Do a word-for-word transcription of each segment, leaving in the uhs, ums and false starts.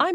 I'm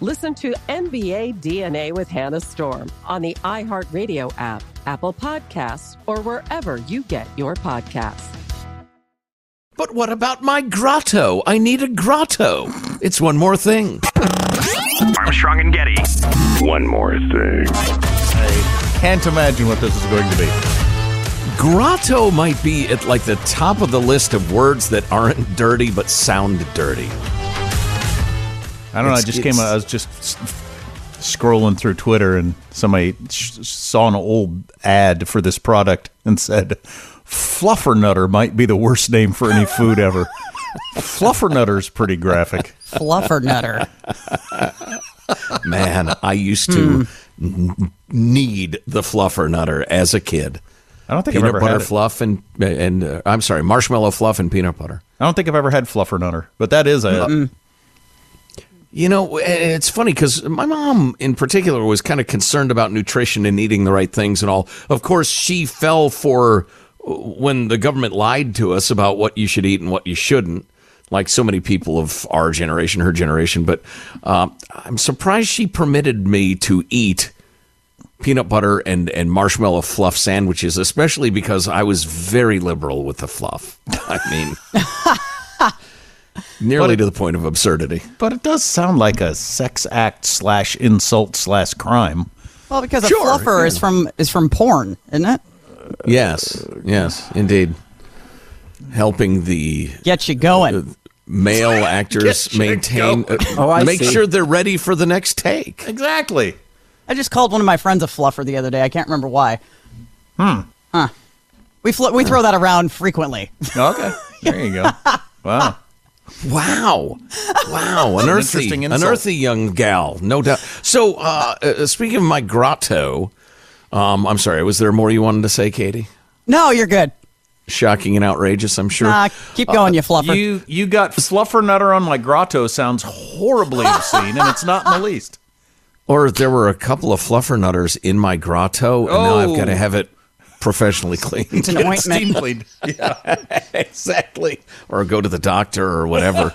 Listen to N B A D N A with Hannah Storm on the iHeartRadio app, Apple Podcasts, or wherever you get your podcasts. But what about my grotto? I need a grotto. It's one more thing. Armstrong and Getty. One more thing. I can't imagine what this is going to be. Grotto might be at like the top of the list of words that aren't dirty but sound dirty. I don't know, it's, I just came I was just scrolling through Twitter and somebody sh- saw an old ad for this product and said, Fluffernutter might be the worst name for any food ever. Fluffernutter's pretty graphic. Fluffernutter. Man, I used to mm. need the Fluffernutter as a kid. I don't think peanut I've ever butter had it. Fluff and and uh, I'm sorry, marshmallow fluff and peanut butter. I don't think I've ever had Fluffernutter, but that is a Mm-mm. You know, it's funny because my mom in particular was kind of concerned about nutrition and eating the right things and all. Of course, she fell for when the government lied to us about what you should eat and what you shouldn't, like so many people of our generation, her generation. But uh, I'm surprised she permitted me to eat peanut butter and, and marshmallow fluff sandwiches, especially because I was very liberal with the fluff. I mean... Nearly it, to the point of absurdity. But it does sound like a sex act slash insult slash crime. Well, because sure, a fluffer yeah. is from is from porn, isn't it? Uh, yes, yes, indeed. Helping the get you going uh, male actors maintain, uh, oh, I make see. sure they're ready for the next take. Exactly. I just called one of my friends a fluffer the other day. I can't remember why. Hmm. Huh. We fl- we throw that around frequently. Okay. There you go. Wow. Wow. Wow. An earthy, an earthy young gal, no doubt. So, uh, uh, speaking of my grotto, um, I'm sorry, was there more you wanted to say, Katie? No, you're good. Shocking and outrageous, I'm sure. Nah, keep going, uh, you fluffer. You you got Fluffernutter on my grotto sounds horribly obscene, and it's not in the least. Or there were a couple of Fluffernutters in my grotto, and oh. now I've got to have it professionally cleaned. It's an ointment. Yeah, exactly. Or go to the doctor or whatever.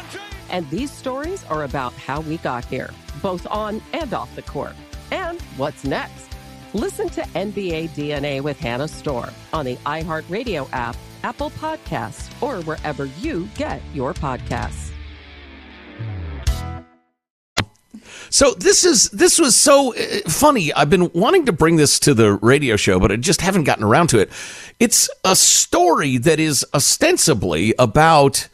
James. And these stories are about how we got here, both on and off the court. And what's next? Listen to N B A D N A with Hannah Storm on the iHeartRadio app, Apple Podcasts, or wherever you get your podcasts. So this is this was so funny. I've been wanting to bring this to the radio show, but I just haven't gotten around to it. It's a story that is ostensibly about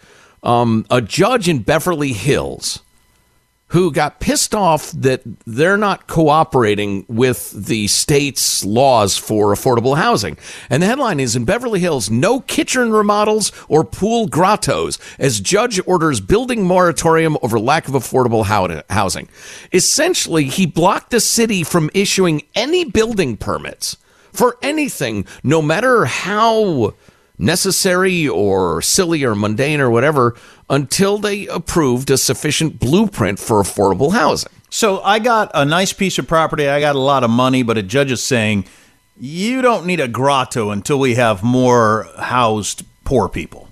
Um, a judge in Beverly Hills who got pissed off that they're not cooperating with the state's laws for affordable housing. And the headline is, in Beverly Hills, no kitchen remodels or pool grottos as judge orders building moratorium over lack of affordable housing. Essentially, he blocked the city from issuing any building permits for anything, no matter how necessary or silly or mundane or whatever, until they approved a sufficient blueprint for affordable housing. So I got a nice piece of property, I got a lot of money, but a judge is saying, you don't need a grotto until we have more housed poor people.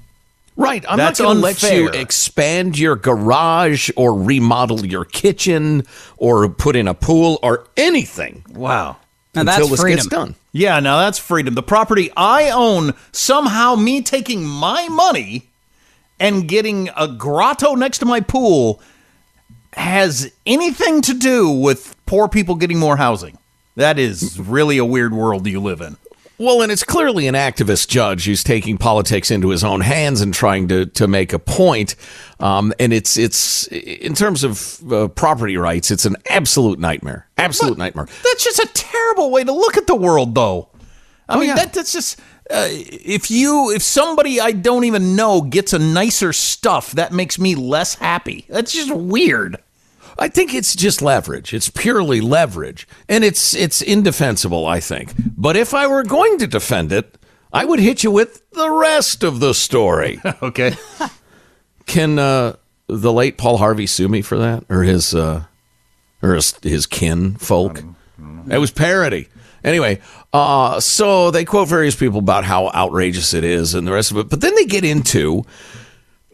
Right. I'm That's not going to let you expand your garage or remodel your kitchen or put in a pool or anything. Wow. Now until that's this freedom. Gets done. Yeah, now that's freedom. The property I own, somehow me taking my money and getting a grotto next to my pool has anything to do with poor people getting more housing. That is really a weird world you live in. Well, and it's clearly an activist judge who's taking politics into his own hands and trying to, to make a point. Um, and it's it's in terms of uh, property rights, it's an absolute nightmare. Absolute but nightmare. That's just a terrible way to look at the world, though. I oh, mean, yeah. that that's just uh, if you if somebody I don't even know gets a nicer stuff, that makes me less happy. That's just weird. I think it's just leverage. It's purely leverage. And it's it's indefensible, I think. But if I were going to defend it, I would hit you with the rest of the story. Okay. Can uh, the late Paul Harvey sue me for that? Or his uh, or his, his kin folk? It was parody. Anyway, uh, so they quote various people about how outrageous it is and the rest of it. But then they get into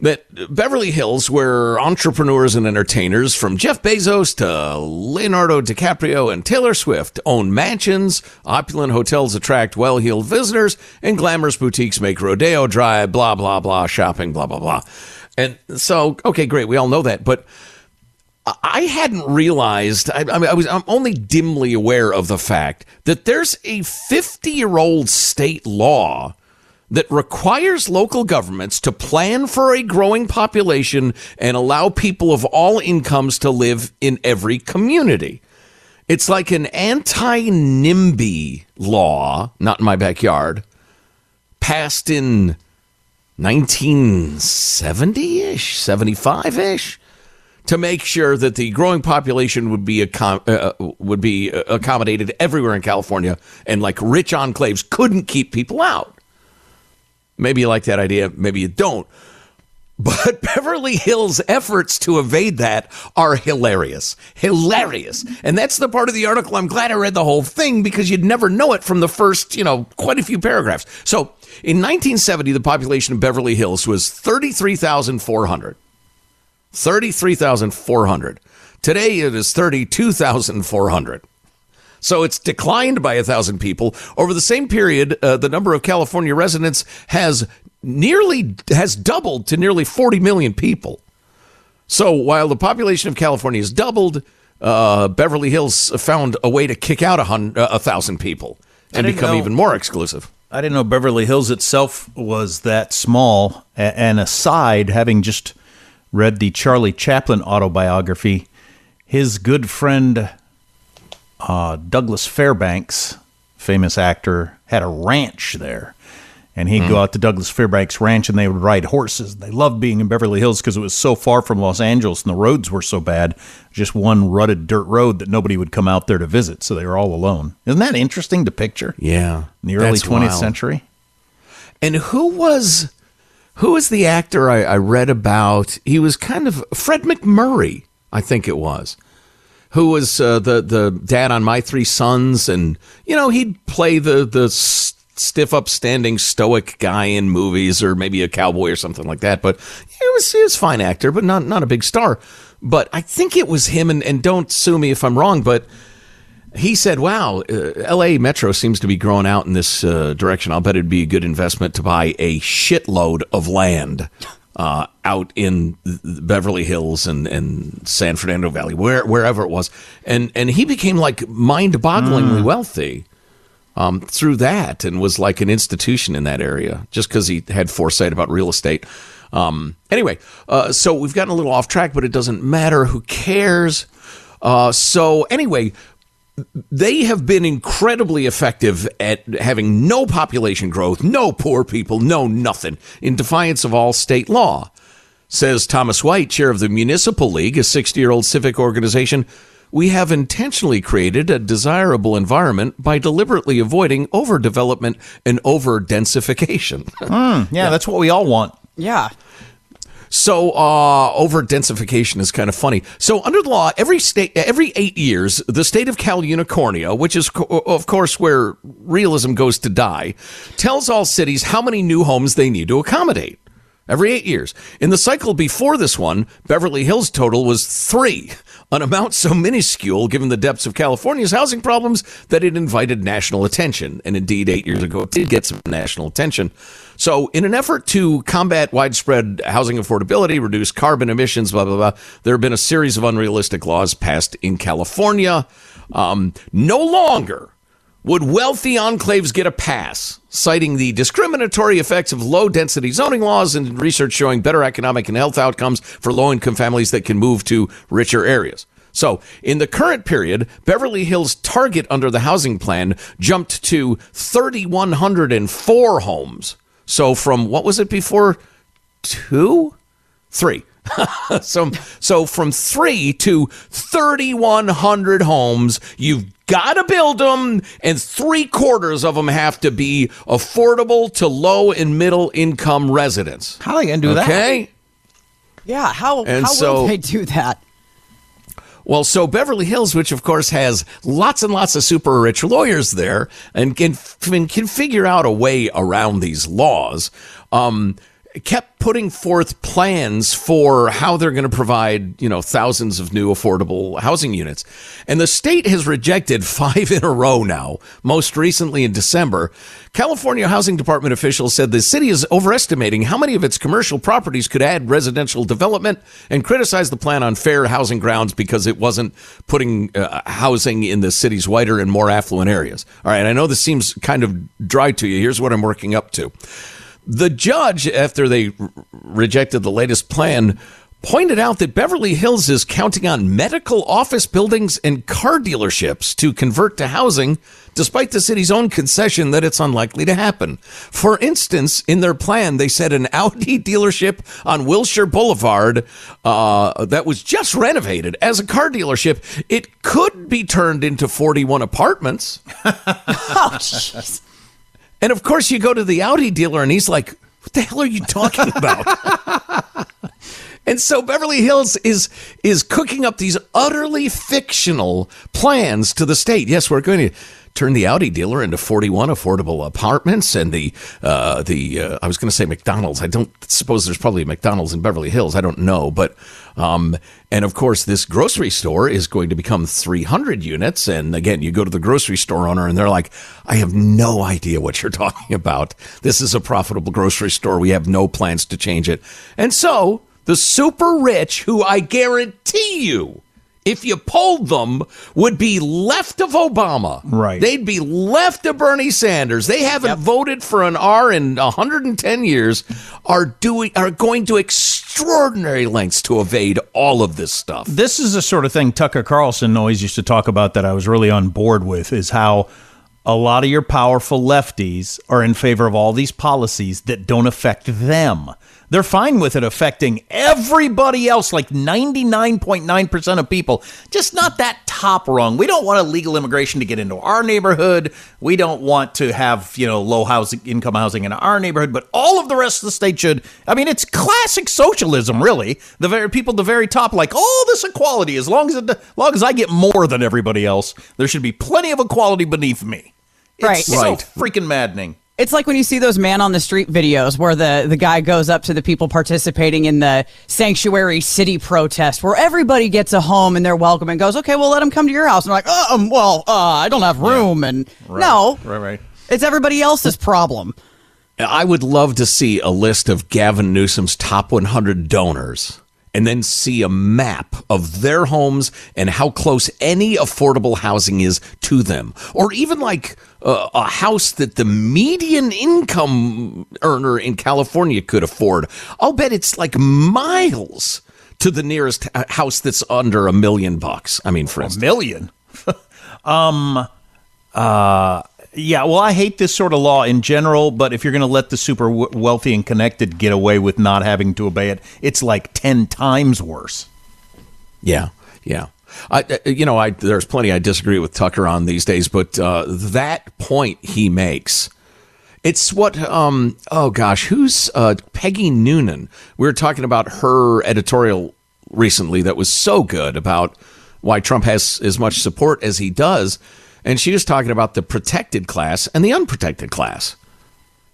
that Beverly Hills, where entrepreneurs and entertainers from Jeff Bezos to Leonardo DiCaprio and Taylor Swift own mansions, opulent hotels attract well-heeled visitors, and glamorous boutiques make Rodeo Drive, blah, blah, blah, shopping, blah, blah, blah. And so, okay, great, we all know that, but I hadn't realized, I, I mean, I was, I'm only dimly aware of the fact that there's a fifty-year-old state law that requires local governments to plan for a growing population and allow people of all incomes to live in every community. It's like an anti-NIMBY law, not in my backyard, passed in nineteen seventy-ish, seventy-five-ish, to make sure that the growing population would be accom- uh, would be accommodated everywhere in California, and like rich enclaves couldn't keep people out. Maybe you like that idea, maybe you don't. But Beverly Hills' efforts to evade that are hilarious. Hilarious. And that's the part of the article I'm glad I read the whole thing, because you'd never know it from the first, you know, quite a few paragraphs. So in nineteen seventy, the population of Beverly Hills was thirty-three thousand four hundred. thirty-three thousand four hundred. Today it is thirty-two thousand four hundred. So it's declined by one thousand people. Over the same period, uh, the number of California residents has nearly has doubled to nearly forty million people. So while the population of California has doubled, uh, Beverly Hills found a way to kick out a hundred, a thousand people and become know, even more exclusive. I didn't know Beverly Hills itself was that small. And aside, having just read the Charlie Chaplin autobiography, his good friend uh, Douglas Fairbanks, famous actor, had a ranch there. And he'd mm. go out to Douglas Fairbanks' ranch, and they would ride horses. They loved being in Beverly Hills because it was so far from Los Angeles, and the roads were so bad, just one rutted dirt road that nobody would come out there to visit, so they were all alone. Isn't that interesting to picture? Yeah. In the early twentieth wild. Century. And who was who was the actor I, I read about? He was kind of Fred McMurray, I think it was, who was uh, the, the dad on My Three Sons, and, you know, he'd play the the st- stiff, upstanding, stoic guy in movies, or maybe a cowboy or something like that. But he was, he was a fine actor, but not not a big star. But I think it was him, and, and don't sue me if I'm wrong, but he said, wow, uh, L A Metro seems to be growing out in this uh, direction. I'll bet it'd be a good investment to buy a shitload of land uh, out in Beverly Hills and, and San Fernando Valley, where, wherever it was. And, and he became, like, mind-bogglingly mm. wealthy. Um, through that, and was like an institution in that area just because he had foresight about real estate. Um, anyway, uh, so we've gotten a little off track, but it doesn't matter. Who cares? Uh, so anyway, they have been incredibly effective at having no population growth, no poor people, no nothing, in defiance of all state law, says Thomas White, chair of the Municipal League, a sixty-year-old civic organization. We have intentionally created a desirable environment by deliberately avoiding overdevelopment and over-densification. Mm, yeah, yeah, that's what we all want. Yeah. So uh, over-densification is kind of funny. So under the law, every state, every eight years, the state of Cal Unicornia, which is, co- of course, where realism goes to die, tells all cities how many new homes they need to accommodate. Every eight years. In the cycle before this one, Beverly Hills' total was three, an amount so minuscule given the depths of California's housing problems that it invited national attention. And indeed, eight years ago, it did get some national attention. So in an effort to combat widespread housing affordability, reduce carbon emissions, blah, blah, blah, there have been a series of unrealistic laws passed in California. Um, no longer would wealthy enclaves get a pass, citing the discriminatory effects of low-density zoning laws and research showing better economic and health outcomes for low-income families that can move to richer areas. So, in the current period, Beverly Hills' target under the housing plan jumped to three thousand one hundred four homes. So, from what was it before? Two? Three. so, so, from three to three thousand one hundred homes, you've got to build them, and three quarters of them have to be affordable to low and middle income residents. How are they going to do that? Okay. Yeah. How, how so, will they do that? Well, so Beverly Hills, which of course has lots and lots of super rich lawyers there and can, and can figure out a way around these laws, um, kept putting forth plans for how they're going to provide, you know, thousands of new affordable housing units. And the state has rejected five in a row now, most recently in December. California Housing Department officials said the city is overestimating how many of its commercial properties could add residential development, and criticized the plan on fair housing grounds because it wasn't putting uh, housing in the city's wider and more affluent areas. All right, I know this seems kind of dry to you. Here's what I'm working up to. The judge, after they rejected the latest plan, pointed out that Beverly Hills is counting on medical office buildings and car dealerships to convert to housing, despite the city's own concession that it's unlikely to happen. For instance, in their plan, they said an Audi dealership on Wilshire Boulevard uh, that was just renovated as a car dealership, it could be turned into forty-one apartments. Oh, jeez. And, of course, you go to the Audi dealer and he's like, what the hell are you talking about? And so Beverly Hills is is cooking up these utterly fictional plans to the state. Yes, we're going to turn the Audi dealer into forty-one affordable apartments, and the uh, the uh, I was going to say McDonald's. I don't suppose there's probably a McDonald's in Beverly Hills. I don't know, but um, and of course this grocery store is going to become three hundred units. And again, you go to the grocery store owner, and they're like, "I have no idea what you're talking about. This is a profitable grocery store. We have no plans to change it." And so the super rich, who I guarantee you, if you polled them, would be left of Obama. Right. They'd be left of Bernie Sanders. They haven't yep. voted for an R in one hundred ten years, are doing are going to extraordinary lengths to evade all of this stuff. This is the sort of thing Tucker Carlson always used to talk about that I was really on board with, is how a lot of your powerful lefties are in favor of all these policies that don't affect them. They're fine with it affecting everybody else, like ninety-nine point nine percent of people. Just not that top rung. We don't want illegal immigration to get into our neighborhood. We don't want to have, you know, low housing, income housing in our neighborhood. But all of the rest of the state should. I mean, it's classic socialism, really. The very people at the very top, like, oh, this equality. As long as it, as long as I get more than everybody else, there should be plenty of equality beneath me. It's right. so right. freaking maddening. It's like when you see those man on the street videos where the, the guy goes up to the people participating in the sanctuary city protest where everybody gets a home and they're welcome and goes, okay, well, let them come to your house. And they're like, oh, um, well, uh, I don't have room. And right. no, right, right. It's everybody else's problem. I would love to see a list of Gavin Newsom's top one hundred donors and then see a map of their homes and how close any affordable housing is to them. Or even like a, a house that the median income earner in California could afford. I'll bet it's like miles to the nearest house that's under a million bucks. I mean, for instance. A million? um, uh, yeah, well, I hate this sort of law in general, but if you're going to let the super w- wealthy and connected get away with not having to obey it, it's like ten times worse. Yeah, yeah. I, you know, I, there's plenty I disagree with Tucker on these days, but uh, that point he makes, it's what, um, oh gosh, who's uh, Peggy Noonan? We were talking about her editorial recently that was so good about why Trump has as much support as he does. And she was talking about the protected class and the unprotected class.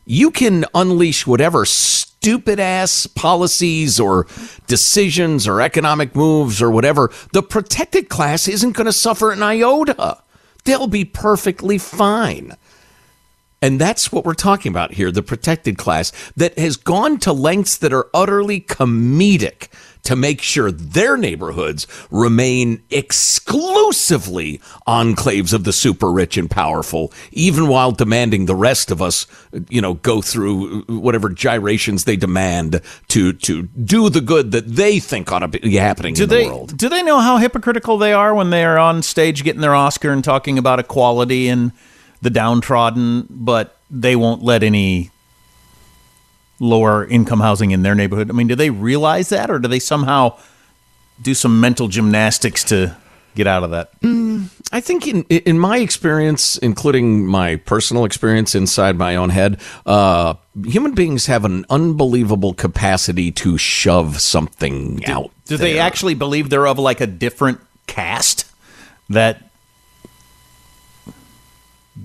You can unleash whatever stupid ass policies or decisions or economic moves or whatever. The protected class isn't going to suffer an iota. They'll be perfectly fine. And that's what we're talking about here, the protected class that has gone to lengths that are utterly comedic to make sure their neighborhoods remain exclusively enclaves of the super rich and powerful, even while demanding the rest of us, you know, go through whatever gyrations they demand to to do the good that they think ought to be happening do in they, the world. Do they know how hypocritical they are when they are on stage getting their Oscar and talking about equality and the downtrodden, but they won't let any lower income housing in their neighborhood? I mean, do they realize that, or do they somehow do some mental gymnastics to get out of that? Mm, I think in in my experience, including my personal experience inside my own head, uh, human beings have an unbelievable capacity to shove something do, out. Do there. They actually believe they're of like a different caste that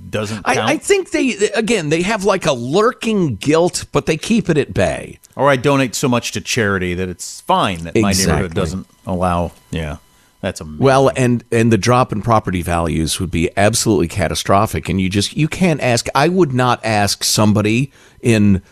doesn't count? I, I think they, again, they have like a lurking guilt, but they keep it at bay. Or I donate so much to charity that it's fine that exactly. my neighborhood doesn't allow. Yeah, that's amazing. Well, and, and the drop in property values would be absolutely catastrophic. And you just, you can't ask. I would not ask somebody in,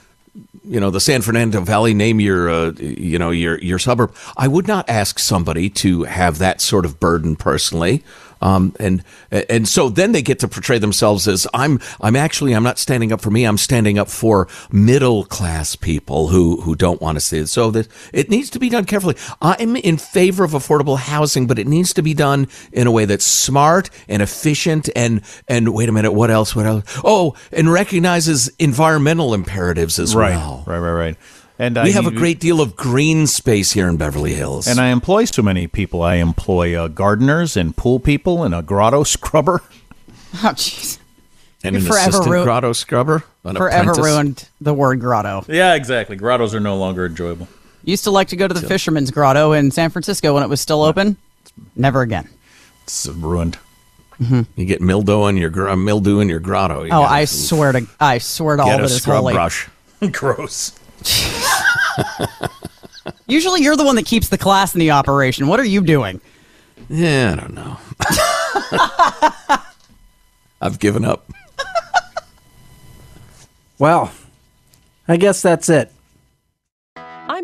you know, the San Fernando Valley, name your, uh, you know, your, your suburb. I would not ask somebody to have that sort of burden personally. Um, and and so then they get to portray themselves as I'm I'm actually I'm not standing up for me. I'm standing up for middle class people who who don't want to see it. So that it needs to be done carefully. I'm in favor of affordable housing, but it needs to be done in a way that's smart and efficient. And and wait a minute, what else? What else? Oh, and recognizes environmental imperatives as right, well. Right, right, right, right. And we I, have a great deal of green space here in Beverly Hills. And I employ so many people. I employ uh, gardeners and pool people and a grotto scrubber. Oh, jeez. And You're an assistant ru- grotto scrubber. An forever apprentice. Ruined the word grotto. Yeah, exactly. Grottos are no longer enjoyable. Used to like to go to the so. Fisherman's Grotto in San Francisco when it was still open. Never again. It's ruined. Mm-hmm. You get mildew in your gr- mildew in your grotto. You oh, gotta, I swear to I swear to all that is holy. Get a scrub brush. Gross. Usually you're the one that keeps the class in the operation. What are you doing? Yeah, I don't know. I've given up. Well, I guess that's it. I'm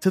To